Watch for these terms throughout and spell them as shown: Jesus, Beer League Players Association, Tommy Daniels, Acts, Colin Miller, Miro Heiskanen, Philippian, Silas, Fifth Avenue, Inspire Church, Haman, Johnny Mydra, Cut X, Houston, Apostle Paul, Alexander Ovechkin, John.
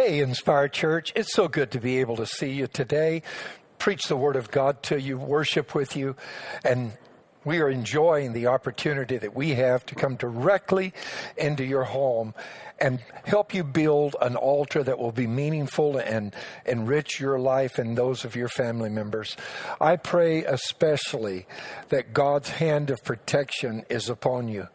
Hey, Inspire Church, it's so good to be able to see you today, preach the Word of God to you, worship with you, and we are enjoying the opportunity that we have to come directly into your home and help you build an altar that will be meaningful and enrich your life and those of your family members. I pray especially that God's hand of protection is upon you.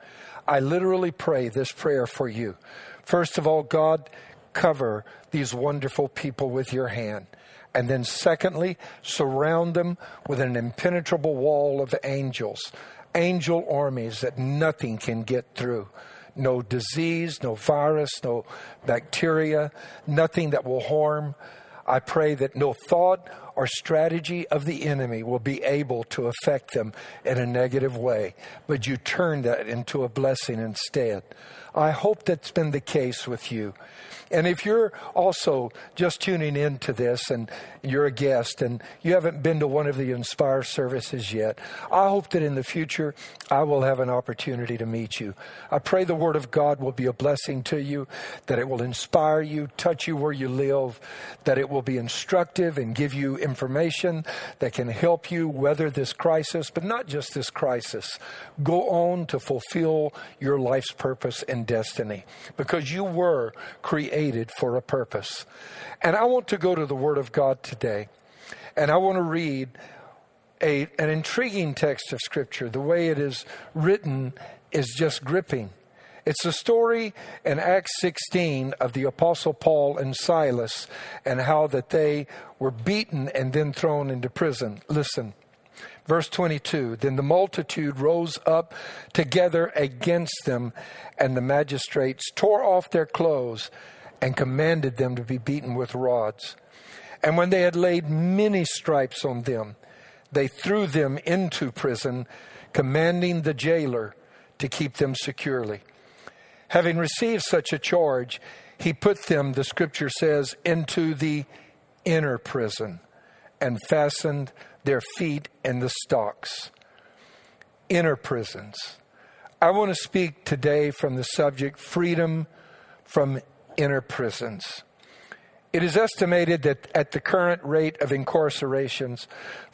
I literally pray this prayer for you. First of all, God, cover these wonderful people with your hand. And then secondly, surround them with an impenetrable wall of angels, angel armies that nothing can get through. No disease, no virus, no bacteria, nothing that will harm. I pray that no thought or strategy of the enemy will be able to affect them in a negative way, but you turn that into a blessing instead. I hope that's been the case with you. And if you're also just tuning in to this and you're a guest and you haven't been to one of the Inspire services yet, I hope that in the future I will have an opportunity to meet you. I pray the Word of God will be a blessing to you, that it will inspire you, touch you where you live, that it will be instructive and give you information that can help you weather this crisis, but not just this crisis. Go on to fulfill your life's purpose and destiny, because you were created for a purpose. And I want to go to the Word of God today, and I want to read an intriguing text of Scripture. The way it is written is just gripping. It's the story in Acts 16 of the Apostle Paul and Silas and how that they were beaten and then thrown into prison. Listen, verse 22, then the multitude rose up together against them, and the magistrates tore off their clothes and commanded them to be beaten with rods. And when they had laid many stripes on them, they threw them into prison, commanding the jailer to keep them securely. Having received such a charge, he put them, the Scripture says, into the inner prison and fastened their feet in the stocks. Inner prisons. I want to speak today from the subject, freedom from inner prisons. It is estimated that at the current rate of incarcerations,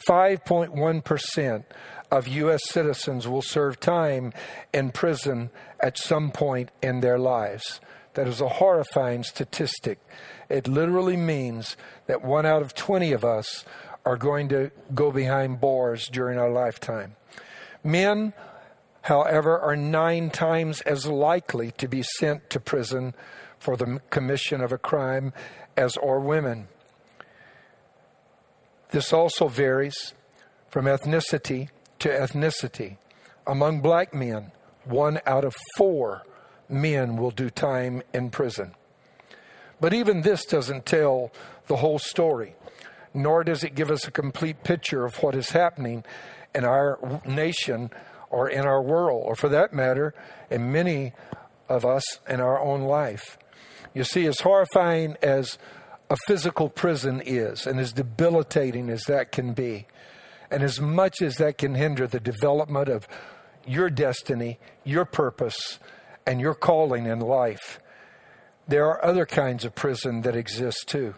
5.1% of U.S. citizens will serve time in prison at some point in their lives. That is a horrifying statistic. It literally means that 1 out of 20 of us are going to go behind bars during our lifetime. Men, however, are 9 times as likely to be sent to prison for the commission of a crime as are women. This also varies from ethnicity to ethnicity. Among black men, 1 out of 4 men will do time in prison. But even this doesn't tell the whole story, nor does it give us a complete picture of what is happening in our nation or in our world, or for that matter, in many of us in our own life. You see, as horrifying as a physical prison is, and as debilitating as that can be, and as much as that can hinder the development of your destiny, your purpose, and your calling in life, there are other kinds of prison that exist too.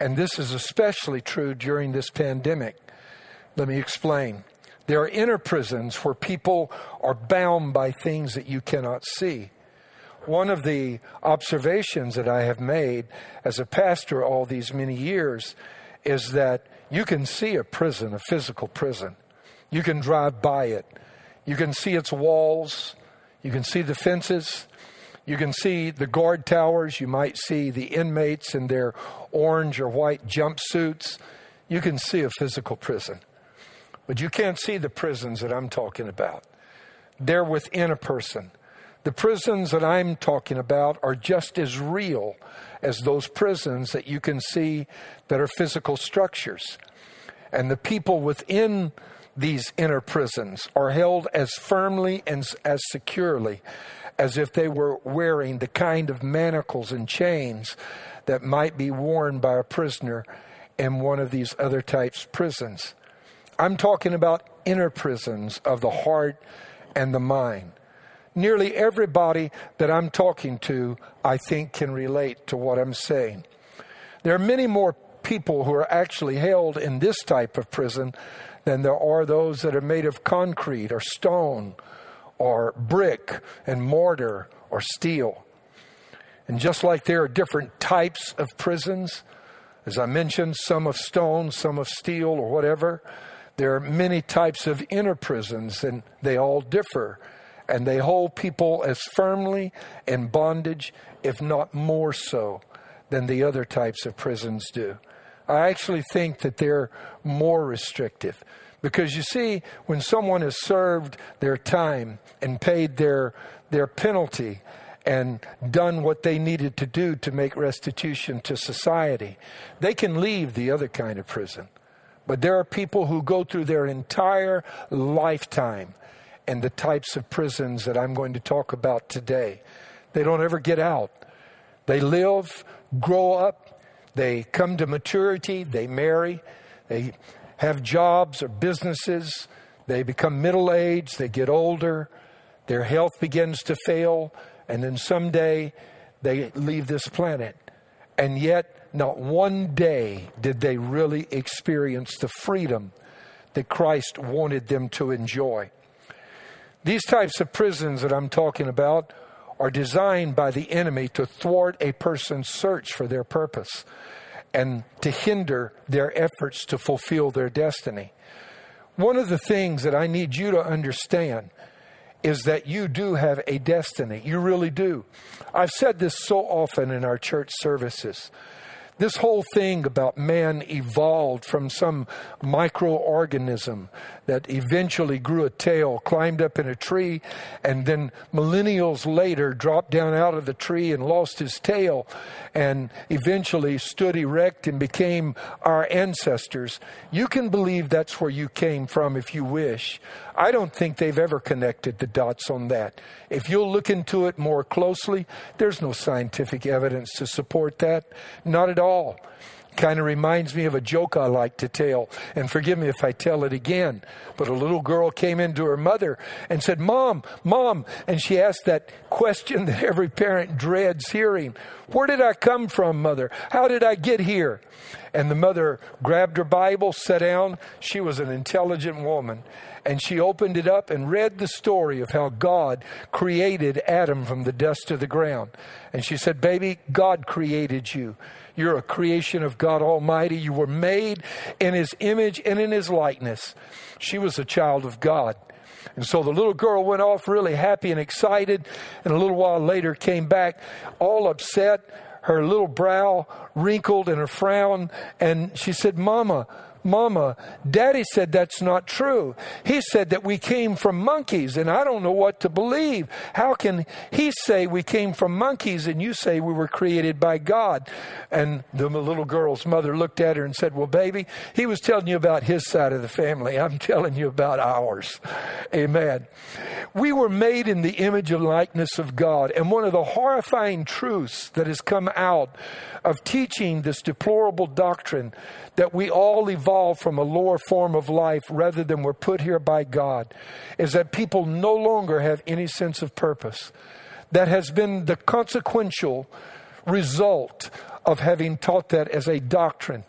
And this is especially true during this pandemic. Let me explain. There are inner prisons where people are bound by things that you cannot see. One of the observations that I have made as a pastor all these many years is that you can see a prison, a physical prison. You can drive by it. You can see its walls. You can see the fences. You can see the guard towers. You might see the inmates in their orange or white jumpsuits. You can see a physical prison. But you can't see the prisons that I'm talking about. They're within a person. The prisons that I'm talking about are just as real as those prisons that you can see that are physical structures. And the people within these inner prisons are held as firmly and as securely as if they were wearing the kind of manacles and chains that might be worn by a prisoner in one of these other types of prisons. I'm talking about inner prisons of the heart and the mind. nearly everybody that I'm talking to, I think, can relate to what I'm saying. There are many more people who are actually held in this type of prison than there are those that are made of concrete or stone or brick and mortar or steel. And just like there are different types of prisons, as I mentioned, some of stone, some of steel or whatever, there are many types of inner prisons, and they all differ. And they hold people as firmly in bondage, if not more so, than the other types of prisons do. I actually think that they're more restrictive. Because you see, when someone has served their time and paid their penalty and done what they needed to do to make restitution to society, they can leave the other kind of prison. But there are people who go through their entire lifetime in the types of prisons that I'm going to talk about today. They don't ever get out. They live, grow up, they come to maturity, they marry, they have jobs or businesses, they become middle-aged, they get older, their health begins to fail, and then someday they leave this planet. And yet, not one day did they really experience the freedom that Christ wanted them to enjoy. These types of prisons that I'm talking about are designed by the enemy to thwart a person's search for their purpose and to hinder their efforts to fulfill their destiny. One of the things that I need you to understand is that you do have a destiny. You really do. I've said this so often in our church services. This whole thing about man evolved from some microorganism that eventually grew a tail, climbed up in a tree, and then millennials later dropped down out of the tree and lost his tail and eventually stood erect and became our ancestors. You can believe that's where you came from if you wish. I don't think they've ever connected the dots on that. If you'll look into it more closely, there's no scientific evidence to support that. Not at all. Kind of reminds me of a joke I like to tell, and forgive me if I tell it again, but a little girl came into her mother and said, Mom, and she asked that question that every parent dreads hearing. Where did I come from, Mother? How did I get here? And the mother grabbed her Bible, sat down. She was an intelligent woman. And she opened it up and read the story of how God created Adam from the dust of the ground. And she said, baby, God created you. You're a creation of God Almighty. You were made in His image and in His likeness. She was a child of God. And so the little girl went off really happy and excited. And a little while later came back all upset, her little brow wrinkled in a frown. And she said, Mama, Daddy said that's not true. He said that we came from monkeys, and I don't know what to believe. How can he say we came from monkeys and you say we were created by God? And the little girl's mother looked at her and said, well, baby, he was telling you about his side of the family. I'm telling you about ours. Amen. We were made in the image and likeness of God. And one of the horrifying truths that has come out of teaching this deplorable doctrine that we all evolved from a lower form of life rather than were put here by God is that people no longer have any sense of purpose. That has been the consequential result of having taught that as a doctrine.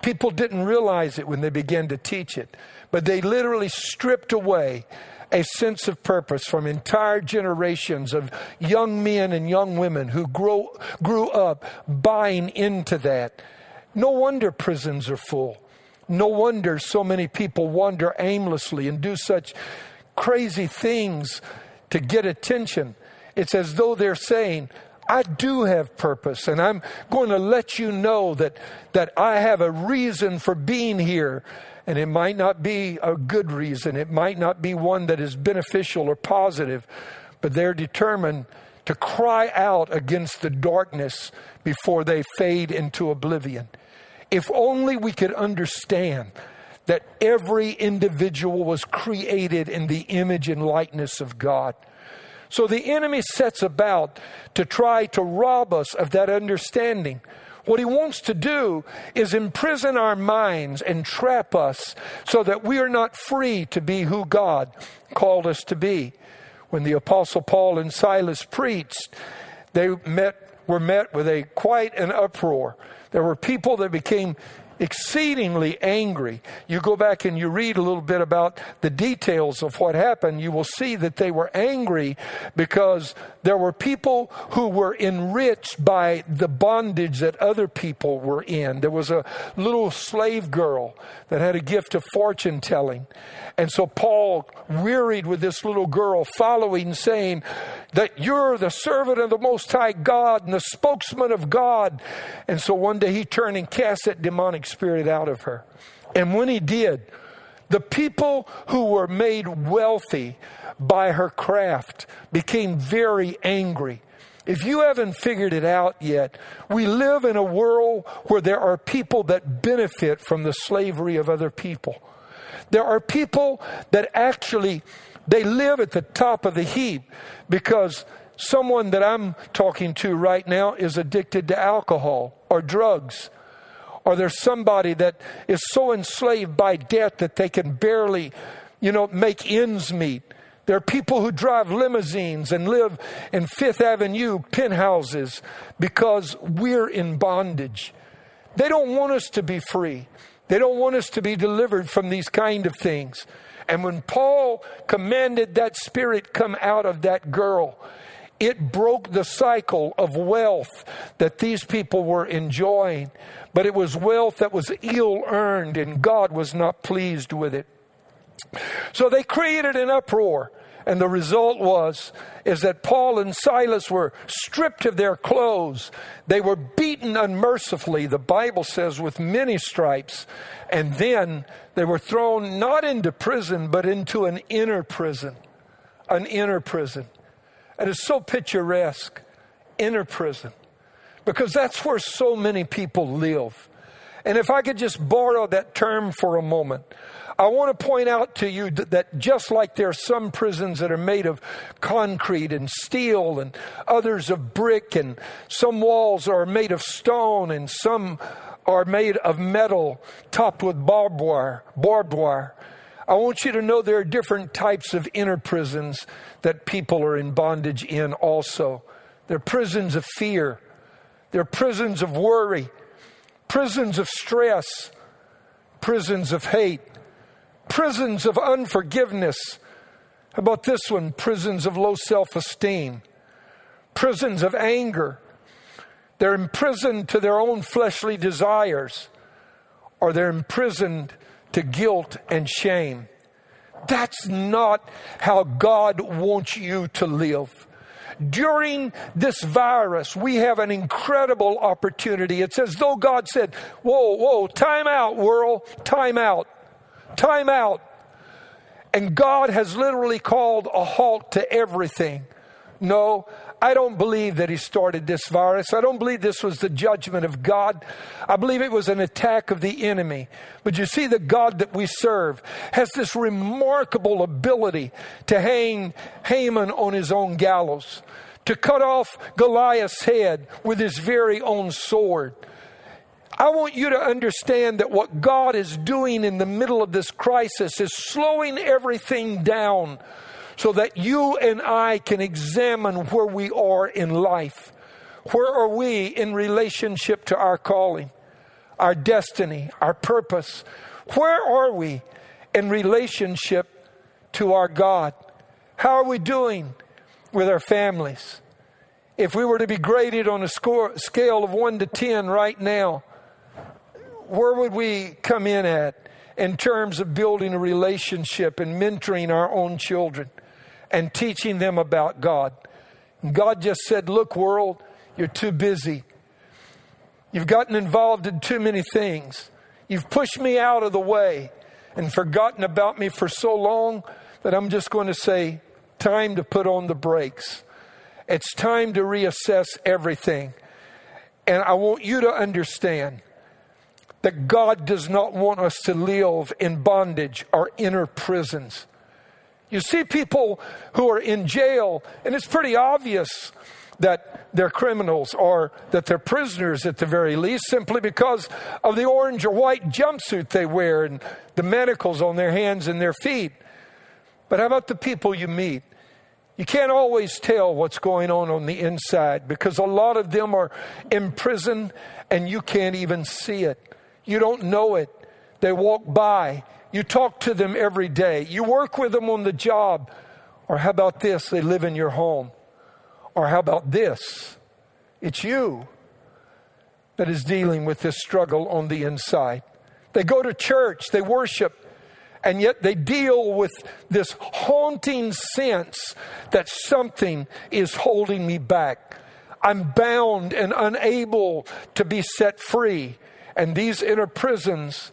People didn't realize it when they began to teach it, but they literally stripped away a sense of purpose from entire generations of young men and young women who grew up buying into that. No wonder prisons are full. No wonder so many people wander aimlessly and do such crazy things to get attention. It's as though they're saying, I do have purpose, and I'm going to let you know that I have a reason for being here. And it might not be a good reason. It might not be one that is beneficial or positive, but they're determined to cry out against the darkness before they fade into oblivion. If only we could understand that every individual was created in the image and likeness of God. So the enemy sets about to try to rob us of that understanding. What he wants to do is imprison our minds and trap us so that we are not free to be who God called us to be. when the Apostle Paul and Silas preached, they were met with quite an uproar. There were people that became exceedingly angry. You go back and you read a little bit about the details of what happened. You will see that they were angry because there were people who were enriched by the bondage that other people were in. There was a little slave girl that had a gift of fortune telling. And so Paul, wearied with this little girl following, saying that you're the servant of the Most High God and the spokesman of God. And so one day he turned and cast that demonic spirit out of her. And when he did, the people who were made wealthy by her craft became very angry. If you haven't figured it out yet, we live in a world where there are people that benefit from the slavery of other people. There are people that actually, they live at the top of the heap because someone that I'm talking to right now is addicted to alcohol or drugs. Or there's somebody that is so enslaved by debt that they can barely, make ends meet. There are people who drive limousines and live in Fifth Avenue penthouses because we're in bondage. They don't want us to be free. They don't want us to be delivered from these kind of things. And when Paul commanded that spirit come out of that girl, it broke the cycle of wealth that these people were enjoying. But it was wealth that was ill-earned, and God was not pleased with it. So they created an uproar. And the result is that Paul and Silas were stripped of their clothes. They were beaten unmercifully, the Bible says, with many stripes. And then they were thrown not into prison, but into an inner prison. An inner prison. And it's so picturesque, inner prison, because that's where so many people live. And if I could just borrow that term for a moment, I want to point out to you that just like there are some prisons that are made of concrete and steel and others of brick, and some walls are made of stone and some are made of metal topped with barbed wire. I want you to know there are different types of inner prisons that people are in bondage in also. They're prisons of fear. They're prisons of worry, prisons of stress, prisons of hate, prisons of unforgiveness. How about this one? Prisons of low self-esteem, prisons of anger. They're imprisoned to their own fleshly desires, or they're imprisoned to guilt and shame. That's not how God wants you to live. During this virus, we have an incredible opportunity. It's as though God said, whoa, time out, world, time out. And God has literally called a halt to everything. No, I don't believe that he started this virus. I don't believe this was the judgment of God. I believe it was an attack of the enemy. But you see, the God that we serve has this remarkable ability to hang Haman on his own gallows, to cut off Goliath's head with his very own sword. I want you to understand that what God is doing in the middle of this crisis is slowing everything down, so that you and I can examine where we are in life. Where are we in relationship to our calling, our destiny, our purpose? Where are we in relationship to our God? How are we doing with our families? If we were to be graded on a scale of 1 to 10 right now, where would we come in at in terms of building a relationship and mentoring our own children and teaching them about God? God just said, look, world, you're too busy. You've gotten involved in too many things. You've pushed me out of the way and forgotten about me for so long that I'm just going to say, time to put on the brakes. It's time to reassess everything. And I want you to understand that God does not want us to live in bondage or inner prisons. You see people who are in jail, and it's pretty obvious that they're criminals or that they're prisoners at the very least, simply because of the orange or white jumpsuit they wear and the manacles on their hands and their feet. But how about the people you meet You can't always tell what's going on the inside, because a lot of them are in prison and you can't even see it. You don't know it. They walk by. You talk to them every day. You work with them on the job. Or how about this? They live in your home. Or how about this? It's you that is dealing with this struggle on the inside. They go to church. They worship. And yet they deal with this haunting sense that something is holding me back. I'm bound and unable to be set free. And these inner prisons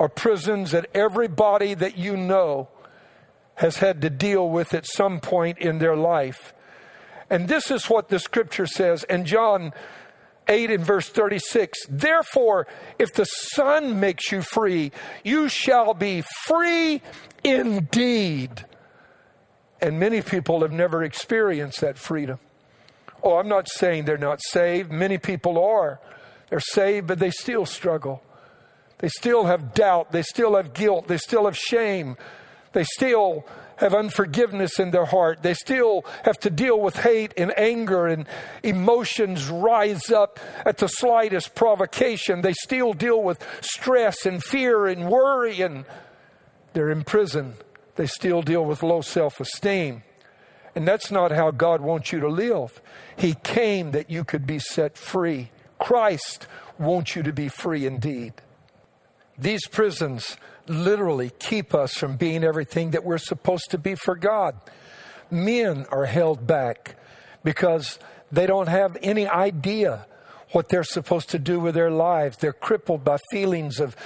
are prisons that everybody that you know has had to deal with at some point in their life. And this is what the scripture says in John 8 and verse 36. Therefore, if the Son makes you free, you shall be free indeed. And many people have never experienced that freedom. Oh, I'm not saying they're not saved. Many people are. They're saved, but they still struggle. They still have doubt. They still have guilt. They still have shame. They still have unforgiveness in their heart. They still have to deal with hate and anger, and emotions rise up at the slightest provocation. They still deal with stress and fear and worry, and they're in prison. They still deal with low self-esteem. And that's not how God wants you to live. He came that you could be set free. Christ wants you to be free indeed. These prisons literally keep us from being everything that we're supposed to be for God. Men are held back because they don't have any idea what they're supposed to do with their lives. They're crippled by feelings of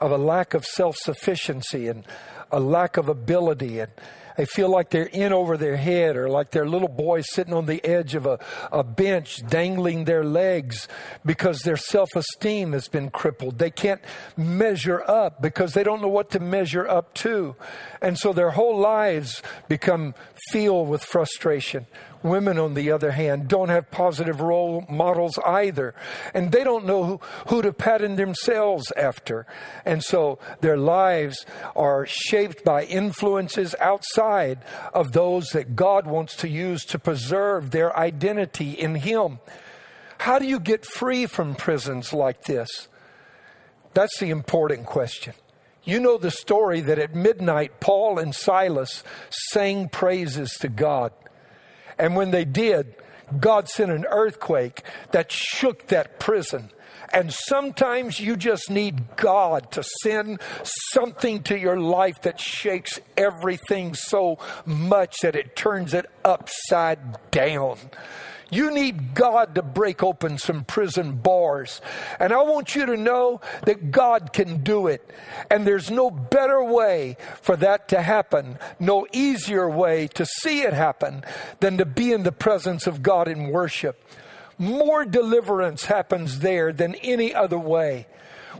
a lack of self-sufficiency and a lack of ability, and they feel like they're in over their head, or like their little boy sitting on the edge of a bench dangling their legs because their self-esteem has been crippled. They can't measure up because they don't know what to measure up to. And so their whole lives become filled with frustration. Women, on the other hand, don't have positive role models either. And they don't know who to pattern themselves after. And so their lives are shaped by influences outside of those that God wants to use to preserve their identity in Him. How do you get free from prisons like this? That's the important question. You know the story that at midnight, Paul and Silas sang praises to God. And when they did, God sent an earthquake that shook that prison. And sometimes you just need God to send something to your life that shakes everything so much that it turns it upside down. You need God to break open some prison bars. And I want you to know that God can do it. And there's no better way for that to happen, no easier way to see it happen, than to be in the presence of God in worship. More deliverance happens there than any other way.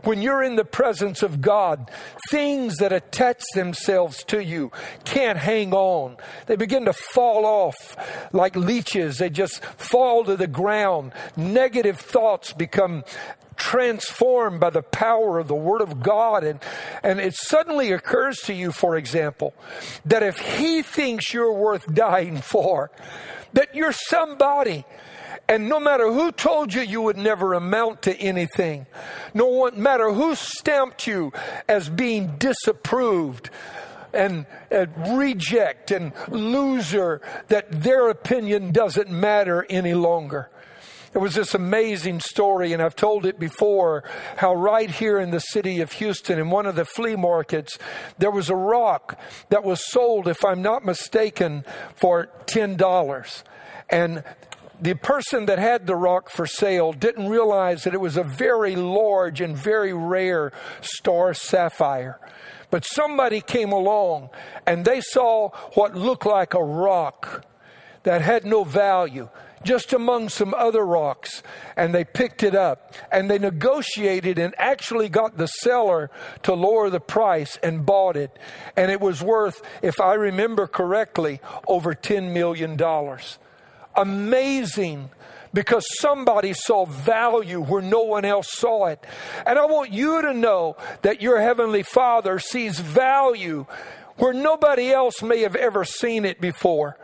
When you're in the presence of God, things that attach themselves to you can't hang on. They begin to fall off like leeches. They just fall to the ground. Negative thoughts become transformed by the power of the Word of God. And it suddenly occurs to you, for example, that if He thinks you're worth dying for, that you're somebody. And no matter who told you you would never amount to anything, no matter who stamped you as being disapproved and reject and loser, that their opinion doesn't matter any longer. There was this amazing story, and I've told it before, how right here in the city of Houston, in one of the flea markets, there was a rock that was sold, if I'm not mistaken, for $10. And the person that had the rock for sale didn't realize that it was a very large and very rare star sapphire. But somebody came along and they saw what looked like a rock that had no value, just among some other rocks. And they picked it up and they negotiated and actually got the seller to lower the price and bought it. And it was worth, if I remember correctly, over $10 million. Amazing, because somebody saw value where no one else saw it. And I want you to know that your Heavenly Father sees value where nobody else may have ever seen it before.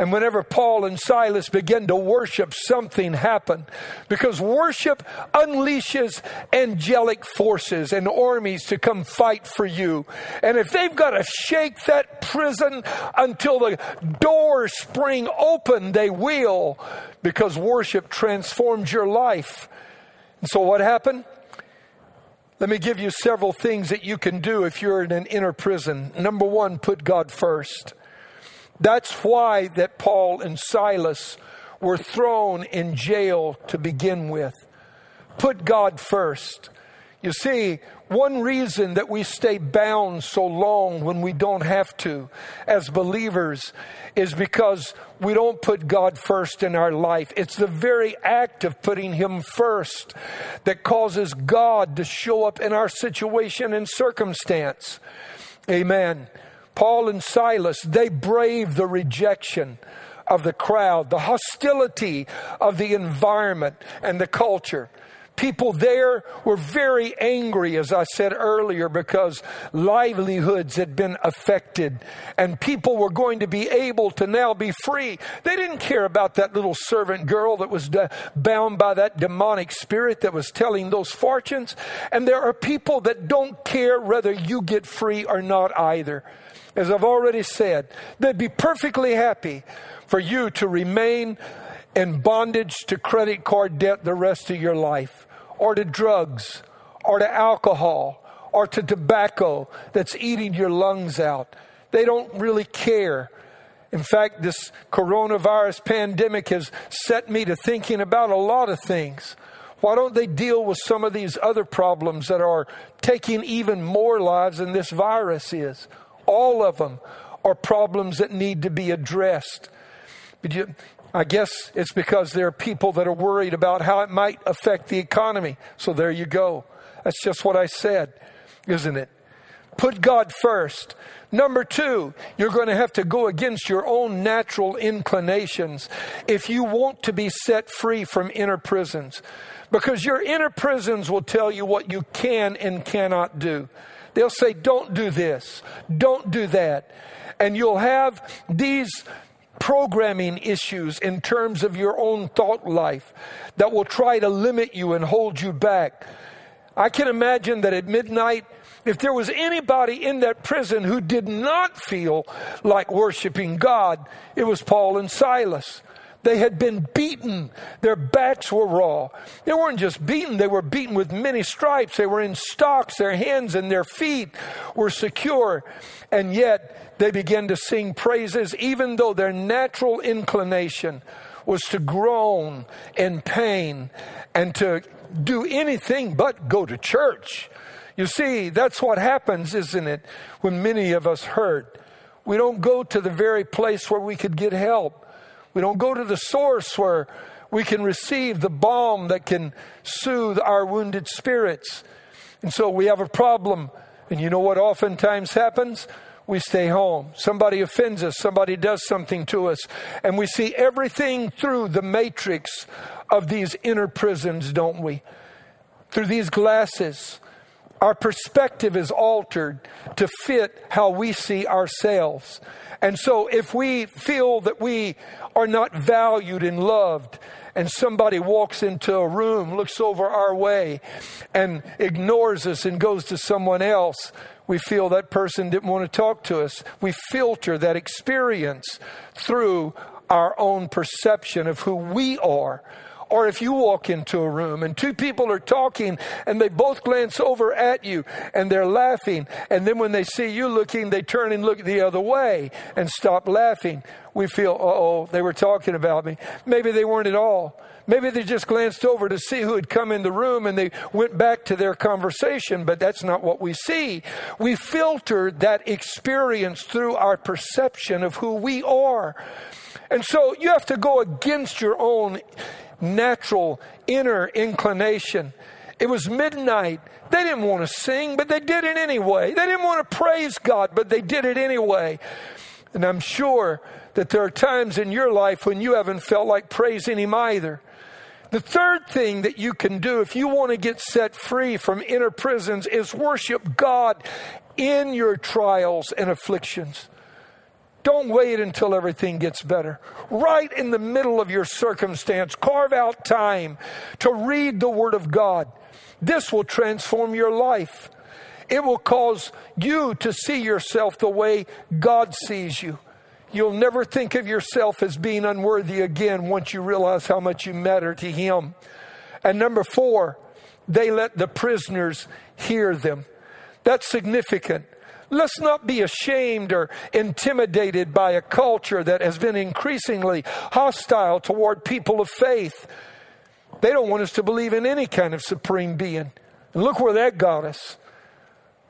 And whenever Paul and Silas began to worship, something happened, because worship unleashes angelic forces and armies to come fight for you. And if they've got to shake that prison until the doors spring open, they will, because worship transforms your life. And so what happened? Let me give you several things that you can do if you're in an inner prison. Number one, put God first. That's why that Paul and Silas were thrown in jail to begin with. Put God first. You see, one reason that we stay bound so long when we don't have to as believers is because we don't put God first in our life. It's the very act of putting Him first that causes God to show up in our situation and circumstance. Amen. Paul and Silas, they braved the rejection of the crowd, the hostility of the environment and the culture. People there were very angry, as I said earlier, because livelihoods had been affected and people were going to be able to now be free. They didn't care about that little servant girl that was bound by that demonic spirit that was telling those fortunes. And there are people that don't care whether you get free or not either. As I've already said, they'd be perfectly happy for you to remain in bondage to credit card debt the rest of your life, or to drugs, or to alcohol, or to tobacco that's eating your lungs out. They don't really care. In fact, this coronavirus pandemic has set me to thinking about a lot of things. Why don't they deal with some of these other problems that are taking even more lives than this virus is? All of them are problems that need to be addressed. But I guess it's because there are people that are worried about how it might affect the economy. So there you go. That's just what I said, isn't it? Put God first. Number two, you're going to have to go against your own natural inclinations if you want to be set free from inner prisons, because your inner prisons will tell you what you can and cannot do. They'll say, don't do this, don't do that. And you'll have these programming issues in terms of your own thought life that will try to limit you and hold you back. I can imagine that at midnight, if there was anybody in that prison who did not feel like worshiping God, it was Paul and Silas. They had been beaten. Their backs were raw. They weren't just beaten. They were beaten with many stripes. They were in stocks. Their hands and their feet were secure. And yet they began to sing praises, even though their natural inclination was to groan in pain and to do anything but go to church. You see, that's what happens, isn't it? When many of us hurt, we don't go to the very place where we could get help. We don't go to the source where we can receive the balm that can soothe our wounded spirits. And so we have a problem. And you know what oftentimes happens? We stay home. Somebody offends us. Somebody does something to us. And we see everything through the matrix of these inner prisons, don't we? Through these glasses. Our perspective is altered to fit how we see ourselves. And so if we feel that we are not valued and loved, and somebody walks into a room, looks over our way, and ignores us and goes to someone else, we feel that person didn't want to talk to us. We filter that experience through our own perception of who we are. Or if you walk into a room and two people are talking and they both glance over at you and they're laughing, and then when they see you looking, they turn and look the other way and stop laughing. We feel, uh-oh, they were talking about me. Maybe they weren't at all. Maybe they just glanced over to see who had come in the room and they went back to their conversation, but that's not what we see. We filter that experience through our perception of who we are. And so you have to go against your own natural inner inclination. It was midnight. They didn't want to sing, but they did it anyway. They didn't want to praise God, but they did it anyway. And I'm sure that there are times in your life when you haven't felt like praising Him either. The third thing that you can do if you want to get set free from inner prisons is worship God in your trials and afflictions. Don't wait until everything gets better. Right in the middle of your circumstance, carve out time to read the Word of God. This will transform your life. It will cause you to see yourself the way God sees you. You'll never think of yourself as being unworthy again once you realize how much you matter to Him. And number 4, they let the prisoners hear them. That's significant. Let's not be ashamed or intimidated by a culture that has been increasingly hostile toward people of faith. They don't want us to believe in any kind of supreme being. And look where that got us.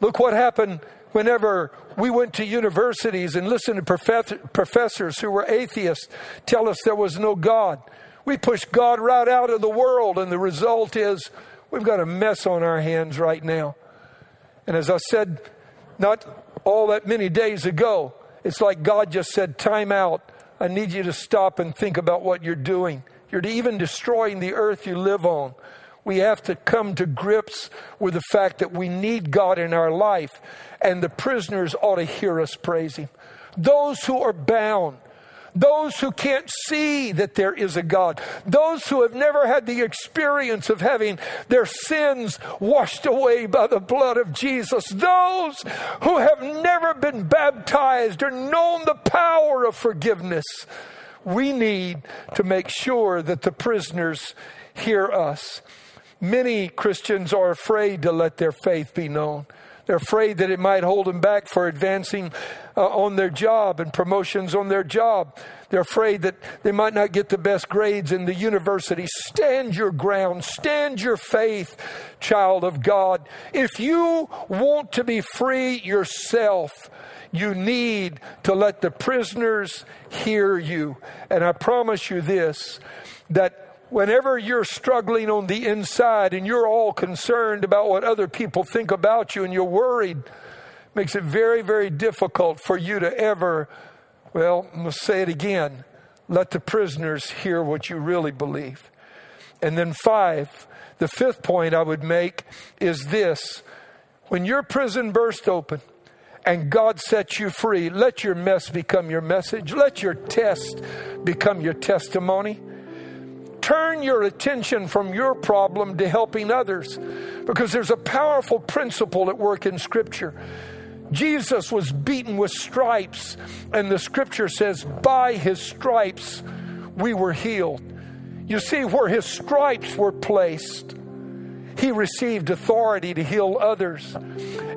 Look what happened whenever we went to universities and listened to professors who were atheists tell us there was no God. We pushed God right out of the world, and the result is we've got a mess on our hands right now. And as I said, not all that many days ago, it's like God just said, time out. I need you to stop and think about what you're doing. You're even destroying the earth you live on. We have to come to grips with the fact that we need God in our life, and the prisoners ought to hear us praise Him. Those who are bound, those who can't see that there is a God, those who have never had the experience of having their sins washed away by the blood of Jesus, those who have never been baptized or known the power of forgiveness, we need to make sure that the prisoners hear us. Many Christians are afraid to let their faith be known. They're afraid that it might hold them back for advancing on their job and promotions on their job. They're afraid that they might not get the best grades in the university. Stand your ground. Stand your faith, child of God. If you want to be free yourself, you need to let the prisoners hear you. And I promise you this, that whenever you're struggling on the inside and you're all concerned about what other people think about you and you're worried, it makes it very, very difficult for you to ever, well, I'm going to say it again, let the prisoners hear what you really believe. And then 5, the fifth point I would make is this. When your prison burst open and God sets you free, let your mess become your message. Let your test become your testimony. Turn your attention from your problem to helping others, because there's a powerful principle at work in Scripture. Jesus was beaten with stripes, and the Scripture says, by His stripes we were healed. You see, where His stripes were placed, He received authority to heal others.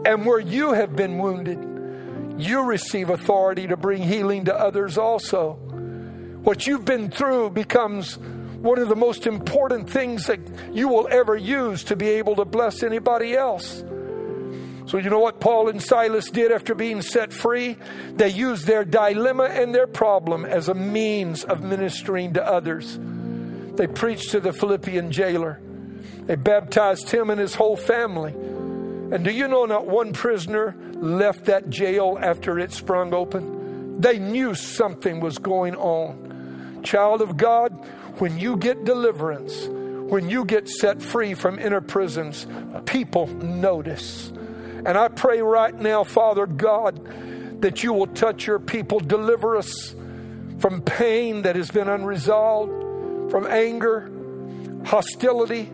And where you have been wounded, you receive authority to bring healing to others also. What you've been through becomes one of the most important things that you will ever use to be able to bless anybody else. So you know what Paul and Silas did after being set free? They used their dilemma and their problem as a means of ministering to others. They preached to the Philippian jailer. They baptized him and his whole family. And do you know not one prisoner left that jail after it sprung open? They knew something was going on. Child of God, when you get deliverance, when you get set free from inner prisons, people notice. And I pray right now, Father God, that you will touch your people. Deliver us from pain that has been unresolved, from anger, hostility.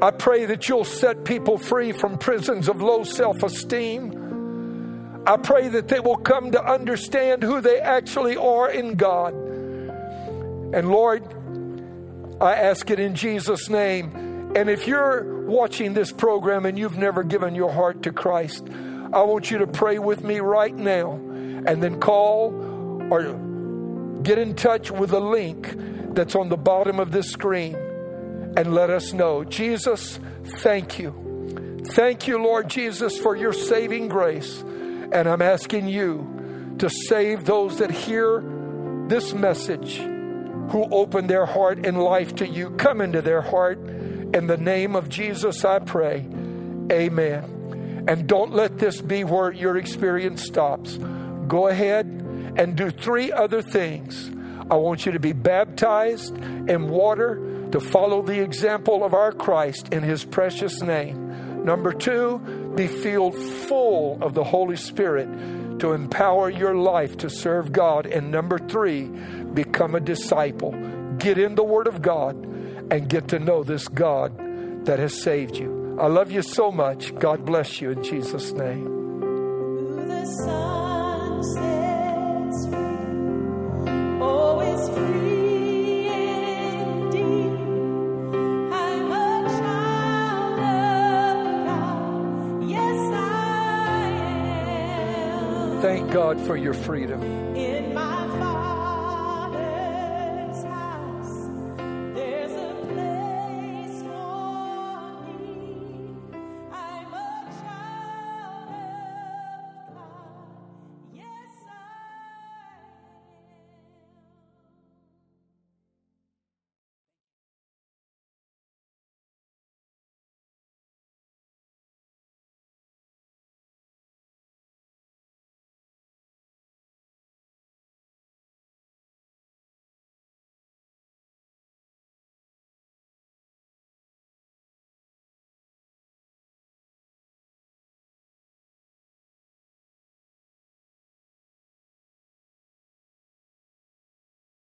I pray that you'll set people free from prisons of low self-esteem. I pray that they will come to understand who they actually are in God. And Lord, I ask it in Jesus' name. And if you're watching this program and you've never given your heart to Christ, I want you to pray with me right now and then call or get in touch with the link that's on the bottom of this screen and let us know. Jesus, thank you. Thank you, Lord Jesus, for your saving grace. And I'm asking you to save those that hear this message, who open their heart and life to you. Come into their heart. In the name of Jesus, I pray. Amen. And don't let this be where your experience stops. Go ahead and do 3 other things. I want you to be baptized in water to follow the example of our Christ in His precious name. Number 2, be filled full of the Holy Spirit to empower your life to serve God. And number three, become a disciple. Get in the Word of God and get to know this God that has saved you. I love you so much. God bless you in Jesus' name. God, for your freedom.